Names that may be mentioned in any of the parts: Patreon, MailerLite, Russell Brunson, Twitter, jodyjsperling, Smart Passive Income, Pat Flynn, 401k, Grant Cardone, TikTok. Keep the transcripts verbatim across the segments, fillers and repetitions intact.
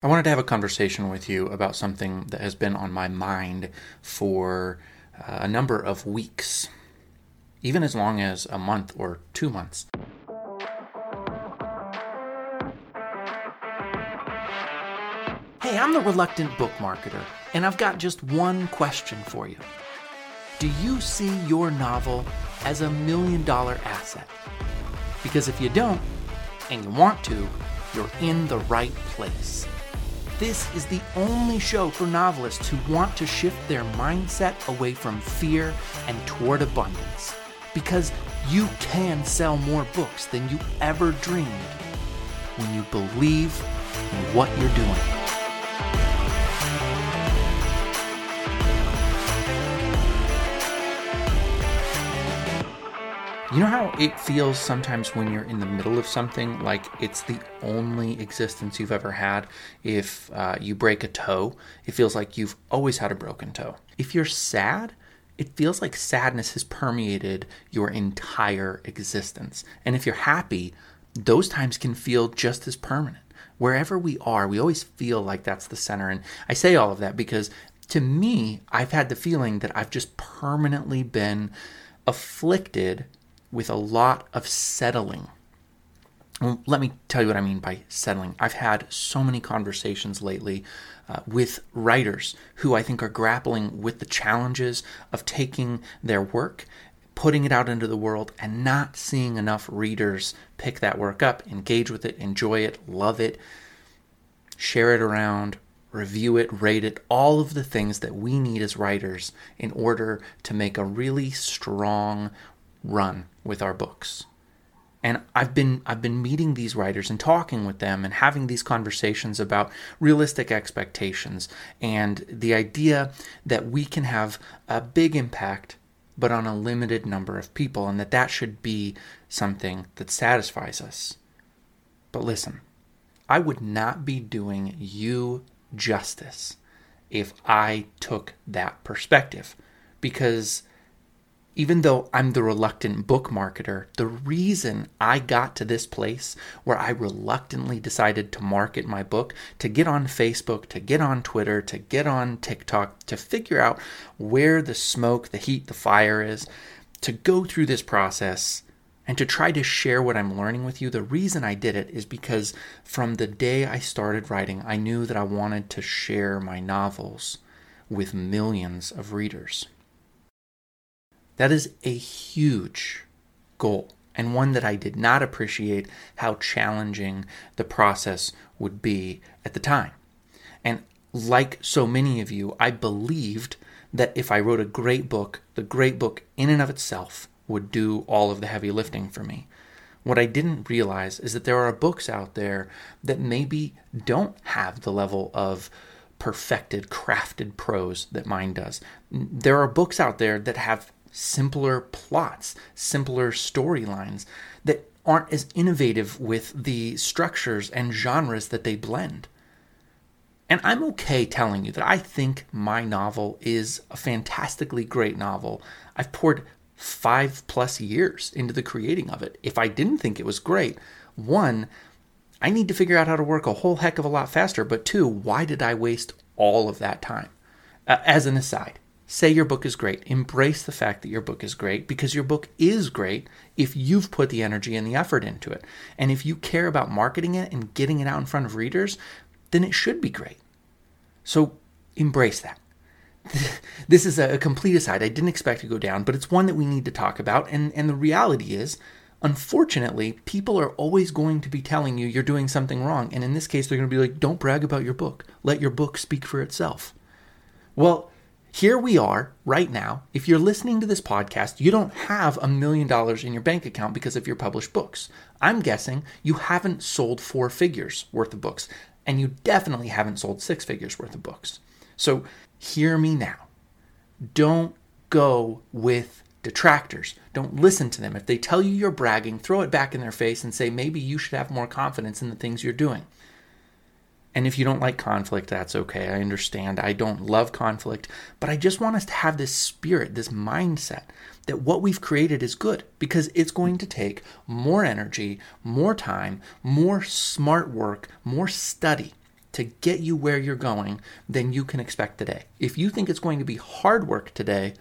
I wanted to have a conversation with you about something that has been on my mind for uh, a number of weeks, even as long as a month or two months. Hey, I'm the Reluctant Book Marketer, and I've got just one question for you. Do you see your novel as a million dollar asset? Because if you don't, and you want to, you're in the right place. This is the only show for novelists who want to shift their mindset away from fear and toward abundance, because you can sell more books than you ever dreamed when you believe in what you're doing. You know how it feels sometimes when you're in the middle of something, like it's the only existence you've ever had? If uh, you break a toe, it feels like you've always had a broken toe. If you're sad, it feels like sadness has permeated your entire existence. And if you're happy, those times can feel just as permanent. Wherever we are, we always feel like that's the center. And I say all of that because, to me, I've had the feeling that I've just permanently been afflicted with a lot of settling. Well, let me tell you what I mean by settling. I've had so many conversations lately uh, with writers who I think are grappling with the challenges of taking their work, putting it out into the world, and not seeing enough readers pick that work up, engage with it, enjoy it, love it, share it around, review it, rate it, all of the things that we need as writers in order to make a really strong run with our books. And I've been I've been meeting these writers and talking with them and having these conversations about realistic expectations and the idea that we can have a big impact but on a limited number of people, and that that should be something that satisfies us. But listen, I would not be doing you justice if I took that perspective, because even though I'm the Reluctant Book Marketer, the reason I got to this place where I reluctantly decided to market my book, to get on Facebook, to get on Twitter, to get on TikTok, to figure out where the smoke, the heat, the fire is, to go through this process and to try to share what I'm learning with you, the reason I did it is because from the day I started writing, I knew that I wanted to share my novels with millions of readers. That is a huge goal, and one that I did not appreciate how challenging the process would be at the time. And like so many of you, I believed that if I wrote a great book, the great book in and of itself would do all of the heavy lifting for me. What I didn't realize is that there are books out there that maybe don't have the level of perfected, crafted prose that mine does. There are books out there that have simpler plots, simpler storylines that aren't as innovative with the structures and genres that they blend. And I'm okay telling you that I think my novel is a fantastically great novel. I've poured five plus years into the creating of it. If I didn't think it was great, one, I need to figure out how to work a whole heck of a lot faster, but two, why did I waste all of that time? Uh, as an aside, say your book is great. Embrace the fact that your book is great, because your book is great if you've put the energy and the effort into it. And if you care about marketing it and getting it out in front of readers, then it should be great. So embrace that. This is a complete aside I didn't expect to go down, but it's one that we need to talk about. And, and the reality is, unfortunately, people are always going to be telling you you're doing something wrong. And in this case, they're going to be like, don't brag about your book. Let your book speak for itself. Well, here we are right now. If you're listening to this podcast, you don't have a million dollars in your bank account because of your published books. I'm guessing you haven't sold four figures worth of books, and you definitely haven't sold six figures worth of books. So hear me now. Don't go with detractors. Don't listen to them. If they tell you you're bragging, throw it back in their face and say, maybe you should have more confidence in the things you're doing. And if you don't like conflict, that's okay. I understand. I don't love conflict, but I just want us to have this spirit, this mindset that what we've created is good, because it's going to take more energy, more time, more smart work, more study to get you where you're going than you can expect today. If you think it's going to be hard work today,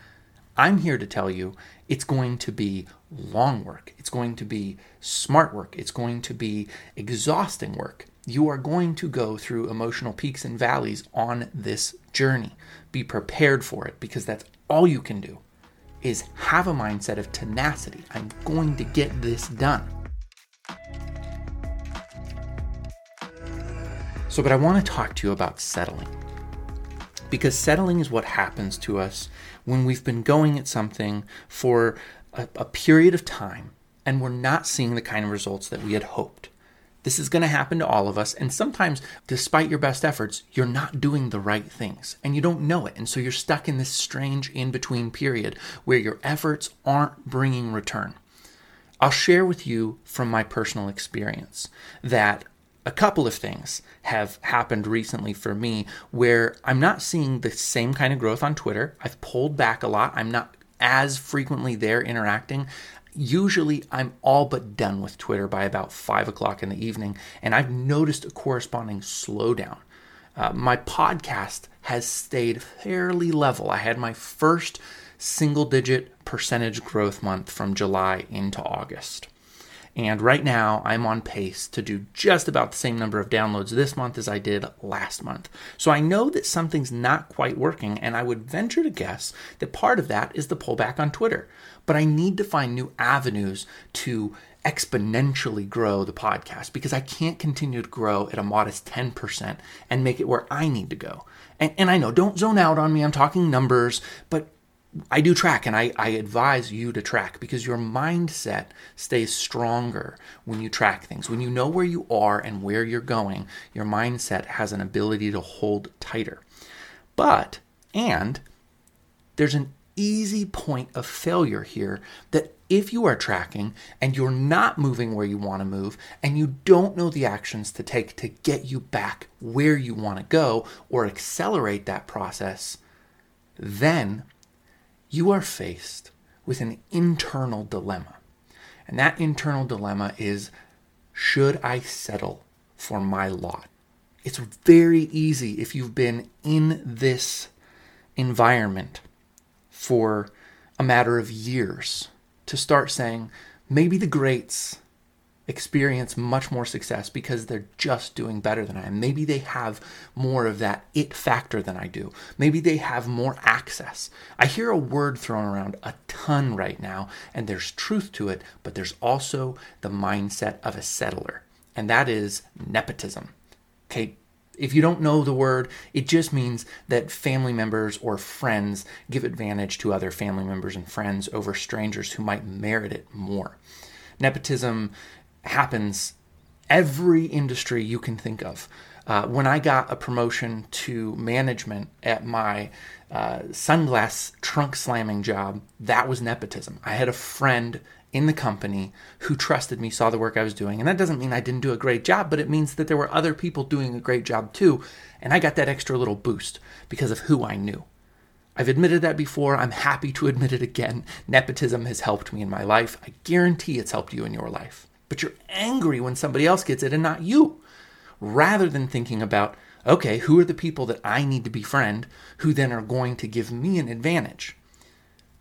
I'm here to tell you it's going to be long work. It's going to be smart work. It's going to be exhausting work. You are going to go through emotional peaks and valleys on this journey. Be prepared for it, because that's all you can do is have a mindset of tenacity. I'm going to get this done. So, but I want to talk to you about settling, because settling is what happens to us when we've been going at something for a, a period of time and we're not seeing the kind of results that we had hoped. This is going to happen to all of us. And sometimes, despite your best efforts, you're not doing the right things and you don't know it. And so you're stuck in this strange in-between period where your efforts aren't bringing return. I'll share with you from my personal experience that a couple of things have happened recently for me where I'm not seeing the same kind of growth on Twitter. I've pulled back a lot. I'm not as frequently there interacting. Usually I'm all but done with Twitter by about five o'clock in the evening, and I've noticed a corresponding slowdown. Uh, my podcast has stayed fairly level. I had my first single-digit percentage growth month from July into August. And right now, I'm on pace to do just about the same number of downloads this month as I did last month. So I know that something's not quite working, and I would venture to guess that part of that is the pullback on Twitter. But I need to find new avenues to exponentially grow the podcast, because I can't continue to grow at a modest ten percent and make it where I need to go. And, and I know, don't zone out on me. I'm talking numbers, but I do track, and I, I advise you to track, because your mindset stays stronger when you track things. When you know where you are and where you're going, your mindset has an ability to hold tighter. But, and there's an easy point of failure here that if you are tracking and you're not moving where you want to move and you don't know the actions to take to get you back where you want to go or accelerate that process, then you are faced with an internal dilemma. And that internal dilemma is, should I settle for my lot? It's very easy if you've been in this environment for a matter of years to start saying, maybe the greats experience much more success because they're just doing better than I am. Maybe they have more of that it factor than I do. Maybe they have more access. I hear a word thrown around a ton right now, and there's truth to it, but there's also the mindset of a settler, and that is nepotism. Okay, if you don't know the word, it just means that family members or friends give advantage to other family members and friends over strangers who might merit it more. Nepotism happens every industry you can think of. Uh, when I got a promotion to management at my uh, sunglass trunk slamming job, that was nepotism. I had a friend in the company who trusted me, saw the work I was doing. And that doesn't mean I didn't do a great job, but it means that there were other people doing a great job too. And I got that extra little boost because of who I knew. I've admitted that before. I'm happy to admit it again. Nepotism has helped me in my life. I guarantee it's helped you in your life. But you're angry when somebody else gets it and not you, rather than thinking about, okay, who are the people that I need to befriend who then are going to give me an advantage?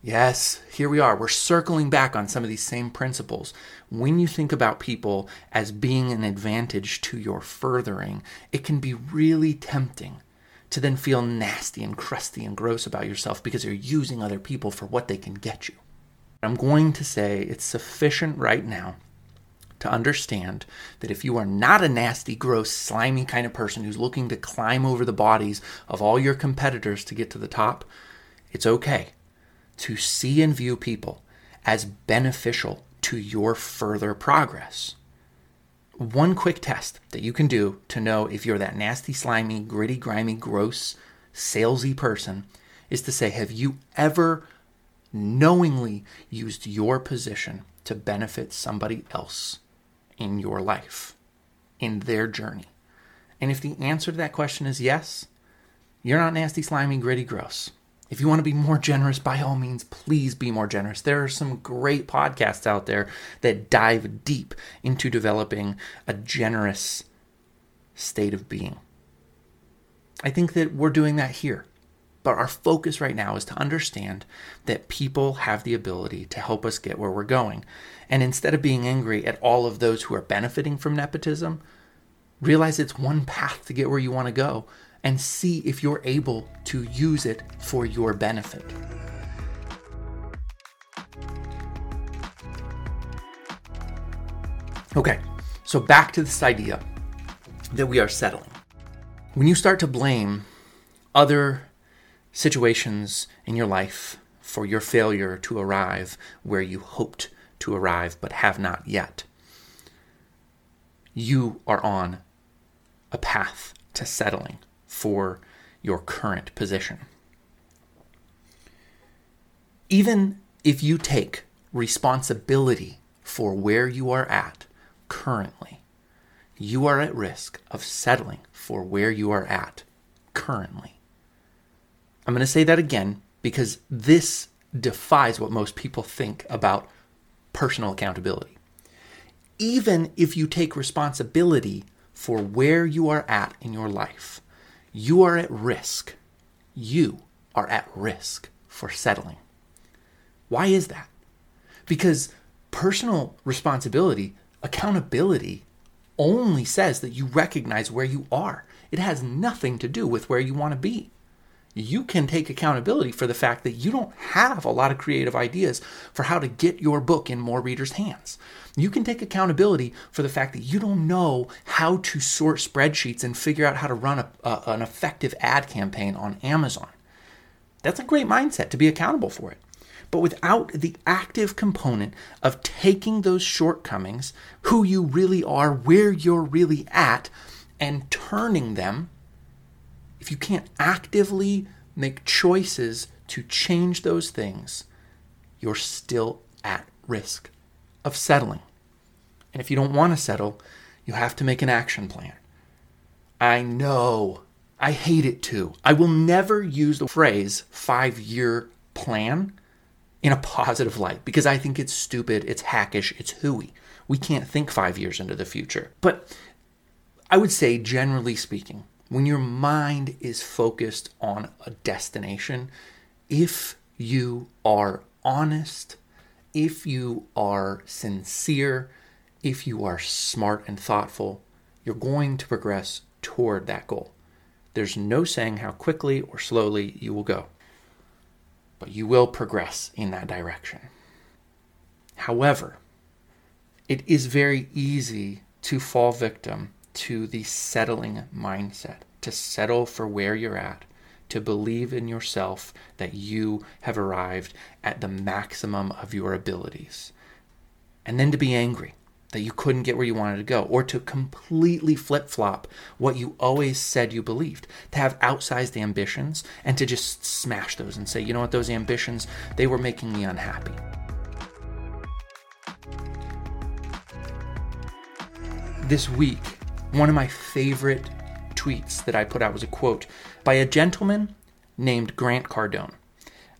Yes, here we are. We're circling back on some of these same principles. When you think about people as being an advantage to your furthering, it can be really tempting to then feel nasty and crusty and gross about yourself because you're using other people for what they can get you. I'm going to say it's sufficient right now to understand that if you are not a nasty, gross, slimy kind of person who's looking to climb over the bodies of all your competitors to get to the top, it's okay to see and view people as beneficial to your further progress. One quick test that you can do to know if you're that nasty, slimy, gritty, grimy, gross, salesy person is to say, have you ever knowingly used your position to benefit somebody else in your life, in their journey? And if the answer to that question is yes, you're not nasty, slimy, gritty, gross. If you want to be more generous, by all means, please be more generous. There are some great podcasts out there that dive deep into developing a generous state of being. I think that we're doing that here. But our focus right now is to understand that people have the ability to help us get where we're going. And instead of being angry at all of those who are benefiting from nepotism, realize it's one path to get where you want to go and see if you're able to use it for your benefit. Okay, so back to this idea that we are settling. When you start to blame other situations in your life for your failure to arrive where you hoped to arrive but have not yet, you are on a path to settling for your current position. Even if you take responsibility for where you are at currently, you are at risk of settling for where you are at currently. I'm going to say that again because this defies what most people think about personal accountability. Even if you take responsibility for where you are at in your life, you are at risk. You are at risk for settling. Why is that? Because personal responsibility, accountability, only says that you recognize where you are. It has nothing to do with where you want to be. You can take accountability for the fact that you don't have a lot of creative ideas for how to get your book in more readers' hands. You can take accountability for the fact that you don't know how to sort spreadsheets and figure out how to run a, a, an effective ad campaign on Amazon. That's a great mindset to be accountable for it. But without the active component of taking those shortcomings, who you really are, where you're really at, and turning them, if you can't actively make choices to change those things, you're still at risk of settling. And if you don't want to settle, you have to make an action plan. I know. I hate it too. I will never use the phrase five-year plan in a positive light, because I think it's stupid, it's hackish, it's hooey. We can't think five years into the future. But I would say, generally speaking, when your mind is focused on a destination, if you are honest, if you are sincere, if you are smart and thoughtful, you're going to progress toward that goal. There's no saying how quickly or slowly you will go, but you will progress in that direction. However, it is very easy to fall victim to the settling mindset, to settle for where you're at, to believe in yourself that you have arrived at the maximum of your abilities, and then to be angry that you couldn't get where you wanted to go, or to completely flip-flop what you always said you believed, to have outsized ambitions, and to just smash those and say, you know what, those ambitions, they were making me unhappy. This week, one of my favorite tweets that I put out was a quote by a gentleman named Grant Cardone.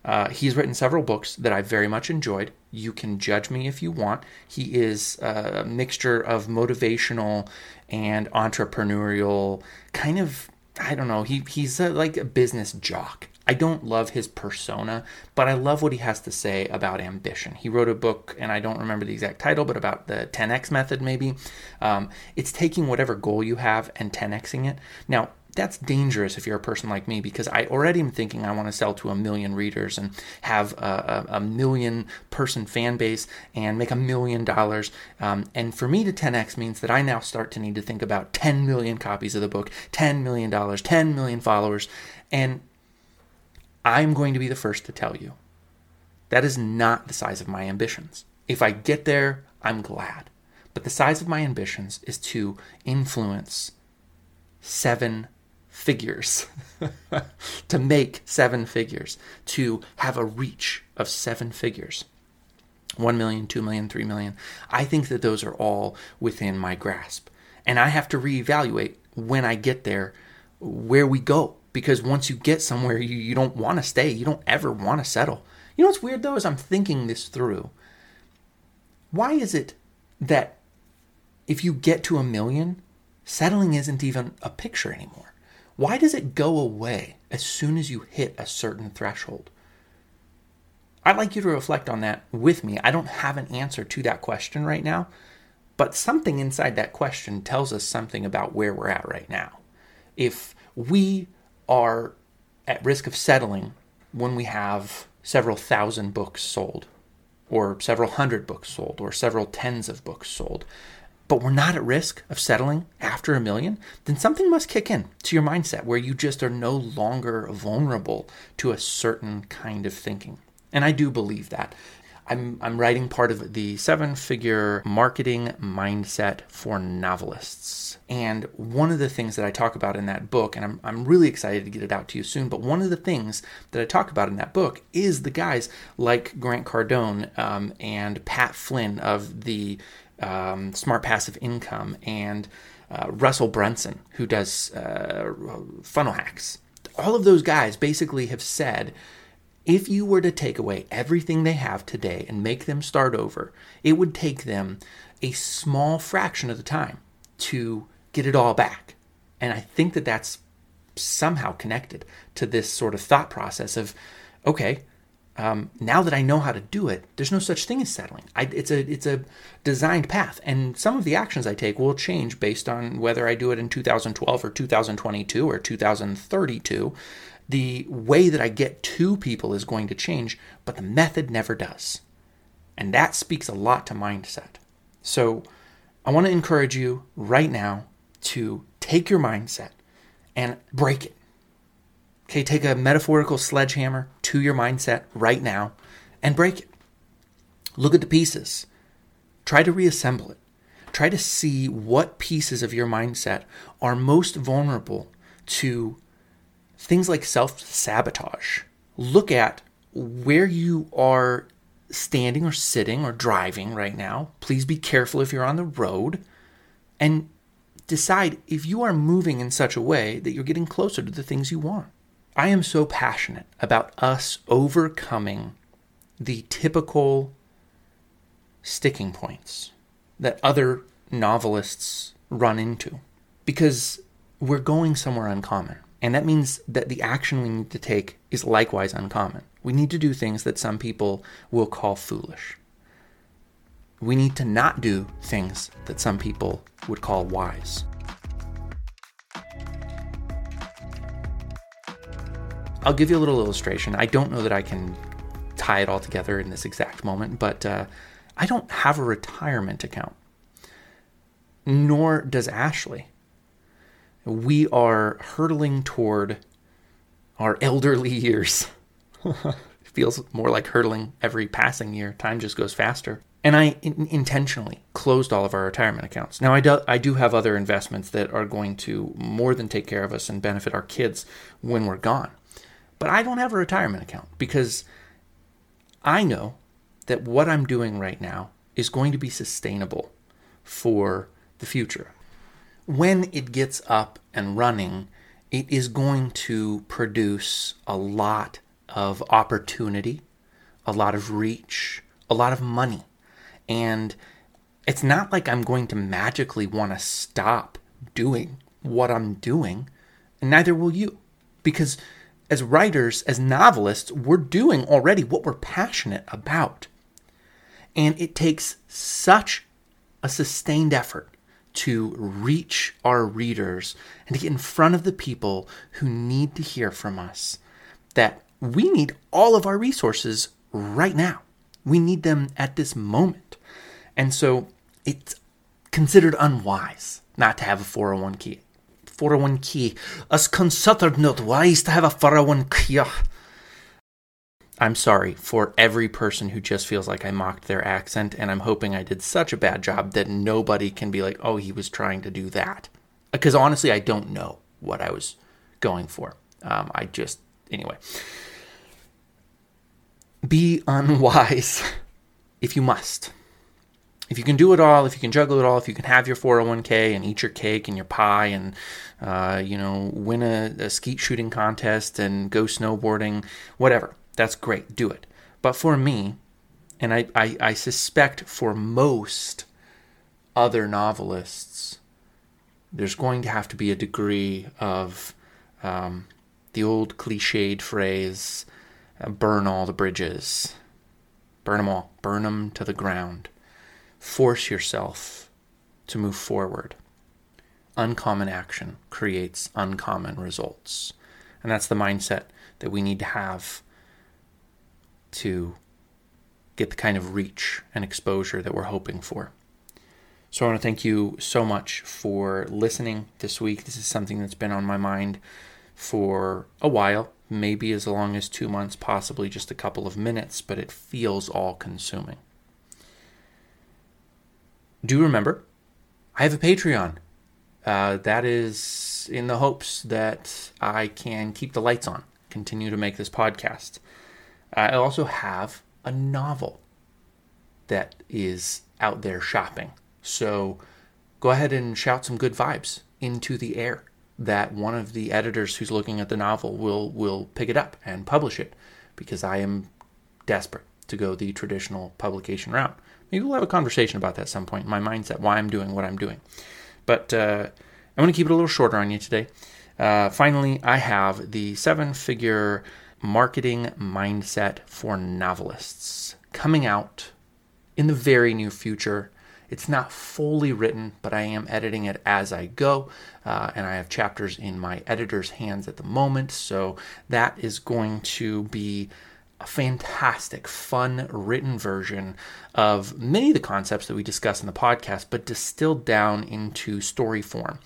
Uh, he's written several books that I very much enjoyed. You can judge me if you want. He is a mixture of motivational and entrepreneurial kind of, I don't know, he he's a, like a business jock. I don't love his persona, but I love what he has to say about ambition. He wrote a book, and I don't remember the exact title, but about the ten X method maybe. Um, it's taking whatever goal you have and ten Xing it. Now, that's dangerous if you're a person like me, because I already am thinking I want to sell to a million readers and have a, a, a million person fan base and make a million dollars. Um, and for me to ten X means that I now start to need to think about ten million copies of the book, ten million dollars, ten million followers. And I'm going to be the first to tell you that is not the size of my ambitions. If I get there, I'm glad. But the size of my ambitions is to influence seven figures, to make seven figures, to have a reach of seven figures. one million, two million, three million. I think that those are all within my grasp. And I have to reevaluate when I get there, where we go. Because once you get somewhere, you, you don't want to stay. You don't ever want to settle. You know what's weird though, is I'm thinking this through. Why is it that if you get to a million, settling isn't even a picture anymore? Why does it go away as soon as you hit a certain threshold? I'd like you to reflect on that with me. I don't have an answer to that question right now, but something inside that question tells us something about where we're at right now. If we are at risk of settling when we have several thousand books sold, or several hundred books sold, or several tens of books sold, but we're not at risk of settling after a million, then something must kick in to your mindset where you just are no longer vulnerable to a certain kind of thinking. And I do believe that. I'm I'm writing part of the seven-figure marketing mindset for novelists. And one of the things that I talk about in that book, and I'm I'm really excited to get it out to you soon, but one of the things that I talk about in that book is the guys like Grant Cardone um, and Pat Flynn of the um, Smart Passive Income, and uh, Russell Brunson, who does uh, funnel hacks. All of those guys basically have said, if you were to take away everything they have today and make them start over, it would take them a small fraction of the time to get it all back. And I think that that's somehow connected to this sort of thought process of, okay, um, now that I know how to do it, there's no such thing as settling. I, it's a it's a designed path. And some of the actions I take will change based on whether I do it in two thousand twelve or two thousand twenty-two or two thousand thirty-two. The way that I get to people is going to change, but the method never does. And that speaks a lot to mindset. So I want to encourage you right now to take your mindset and break it. Okay, take a metaphorical sledgehammer to your mindset right now and break it. Look at the pieces. Try to reassemble it. Try to see what pieces of your mindset are most vulnerable to things like self-sabotage. Look at where you are standing or sitting or driving right now. Please be careful if you're on the road. And decide if you are moving in such a way that you're getting closer to the things you want. I am so passionate about us overcoming the typical sticking points that other novelists run into. Because we're going somewhere uncommon. And that means that the action we need to take is likewise uncommon. We need to do things that some people will call foolish. We need to not do things that some people would call wise. I'll give you a little illustration. I don't know that I can tie it all together in this exact moment, but uh, I don't have a retirement account, nor does Ashley. We are hurtling toward our elderly years. It feels more like hurtling every passing year. Time just goes faster. And I in- intentionally closed all of our retirement accounts. Now, I do, I do have other investments that are going to more than take care of us and benefit our kids when we're gone. But I don't have a retirement account because I know that what I'm doing right now is going to be sustainable for the future. When it gets up and running, it is going to produce a lot of opportunity, a lot of reach, a lot of money. And it's not like I'm going to magically want to stop doing what I'm doing, and neither will you. Because as writers, as novelists, we're doing already what we're passionate about. And it takes such a sustained effort to reach our readers and to get in front of the people who need to hear from us, that we need all of our resources right now. We need them at this moment. And so it's considered unwise not to have a four oh one k. four oh one k is considered not wise to have a four oh one k. I'm sorry for every person who just feels like I mocked their accent, and I'm hoping I did such a bad job that nobody can be like, oh, he was trying to do that. Because honestly, I don't know what I was going for. Um, I just, anyway. Be unwise if you must. If you can do it all, if you can juggle it all, if you can have your four oh one k and eat your cake and your pie and, uh, you know, win a, a skeet shooting contest and go snowboarding, whatever. That's great, do it. But for me, and I, I, I suspect for most other novelists, there's going to have to be a degree of Um, the old cliched phrase, uh, burn all the bridges. Burn them all. Burn them to the ground. Force yourself to move forward. Uncommon action creates uncommon results. And that's the mindset that we need to have to get the kind of reach and exposure that we're hoping for. So I want to thank you so much for listening this week. This is something that's been on my mind for a while, maybe as long as two months, possibly just a couple of minutes, but it feels all-consuming. Do remember, I have a Patreon. Uh, that is in the hopes that I can keep the lights on, continue to make this podcast. I also have a novel that is out there shopping. So go ahead and shout some good vibes into the air that one of the editors who's looking at the novel will, will pick it up and publish it, because I am desperate to go the traditional publication route. Maybe we'll have a conversation about that at some point, my mindset, why I'm doing what I'm doing. But uh, I'm going to keep it a little shorter on you today. Uh, finally, I have the seven-figure marketing mindset for novelists coming out in the very near future. It's not fully written, but I am editing it as I go, uh, and I have chapters in my editor's hands at the moment, so that is going to be a fantastic, fun, written version of many of the concepts that we discuss in the podcast, but distilled down into story form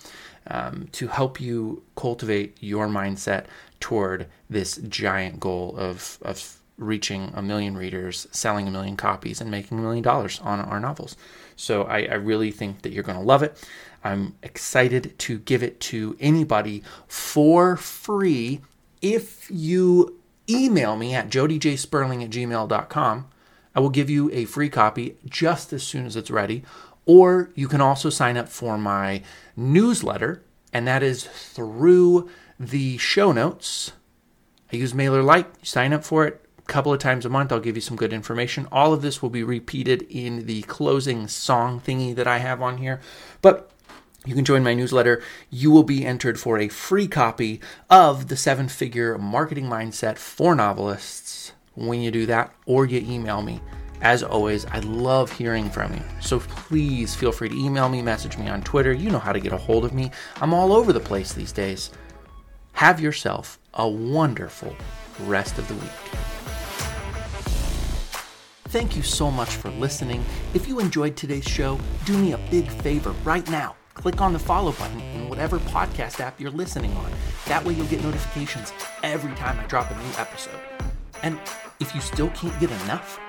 um, to help you cultivate your mindset toward this giant goal of, of reaching a million readers, selling a million copies, and making a million dollars on our novels. So I, I really think that you're going to love it. I'm excited to give it to anybody for free if you email me at jody j sperling at gmail dot com. I will give you a free copy just as soon as it's ready. Or you can also sign up for my newsletter, and that is through the show notes. I use MailerLite. Sign up for it a couple of times a month. I'll give you some good information. All of this will be repeated in the closing song thingy that I have on here. But you can join my newsletter. You will be entered for a free copy of the seven-figure marketing mindset for novelists when you do that, or you email me. As always, I love hearing from you. So please feel free to email me, message me on Twitter. You know how to get a hold of me. I'm all over the place these days. Have yourself a wonderful rest of the week. Thank you so much for listening. If you enjoyed today's show, do me a big favor right now. Click on the follow button in whatever podcast app you're listening on. That way you'll get notifications every time I drop a new episode. And if you still can't get enough,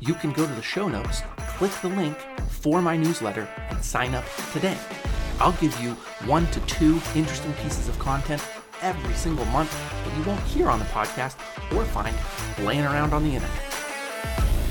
you can go to the show notes, click the link for my newsletter, and sign up today. I'll give you one to two interesting pieces of content every single month that you won't hear on the podcast or find laying around on the internet.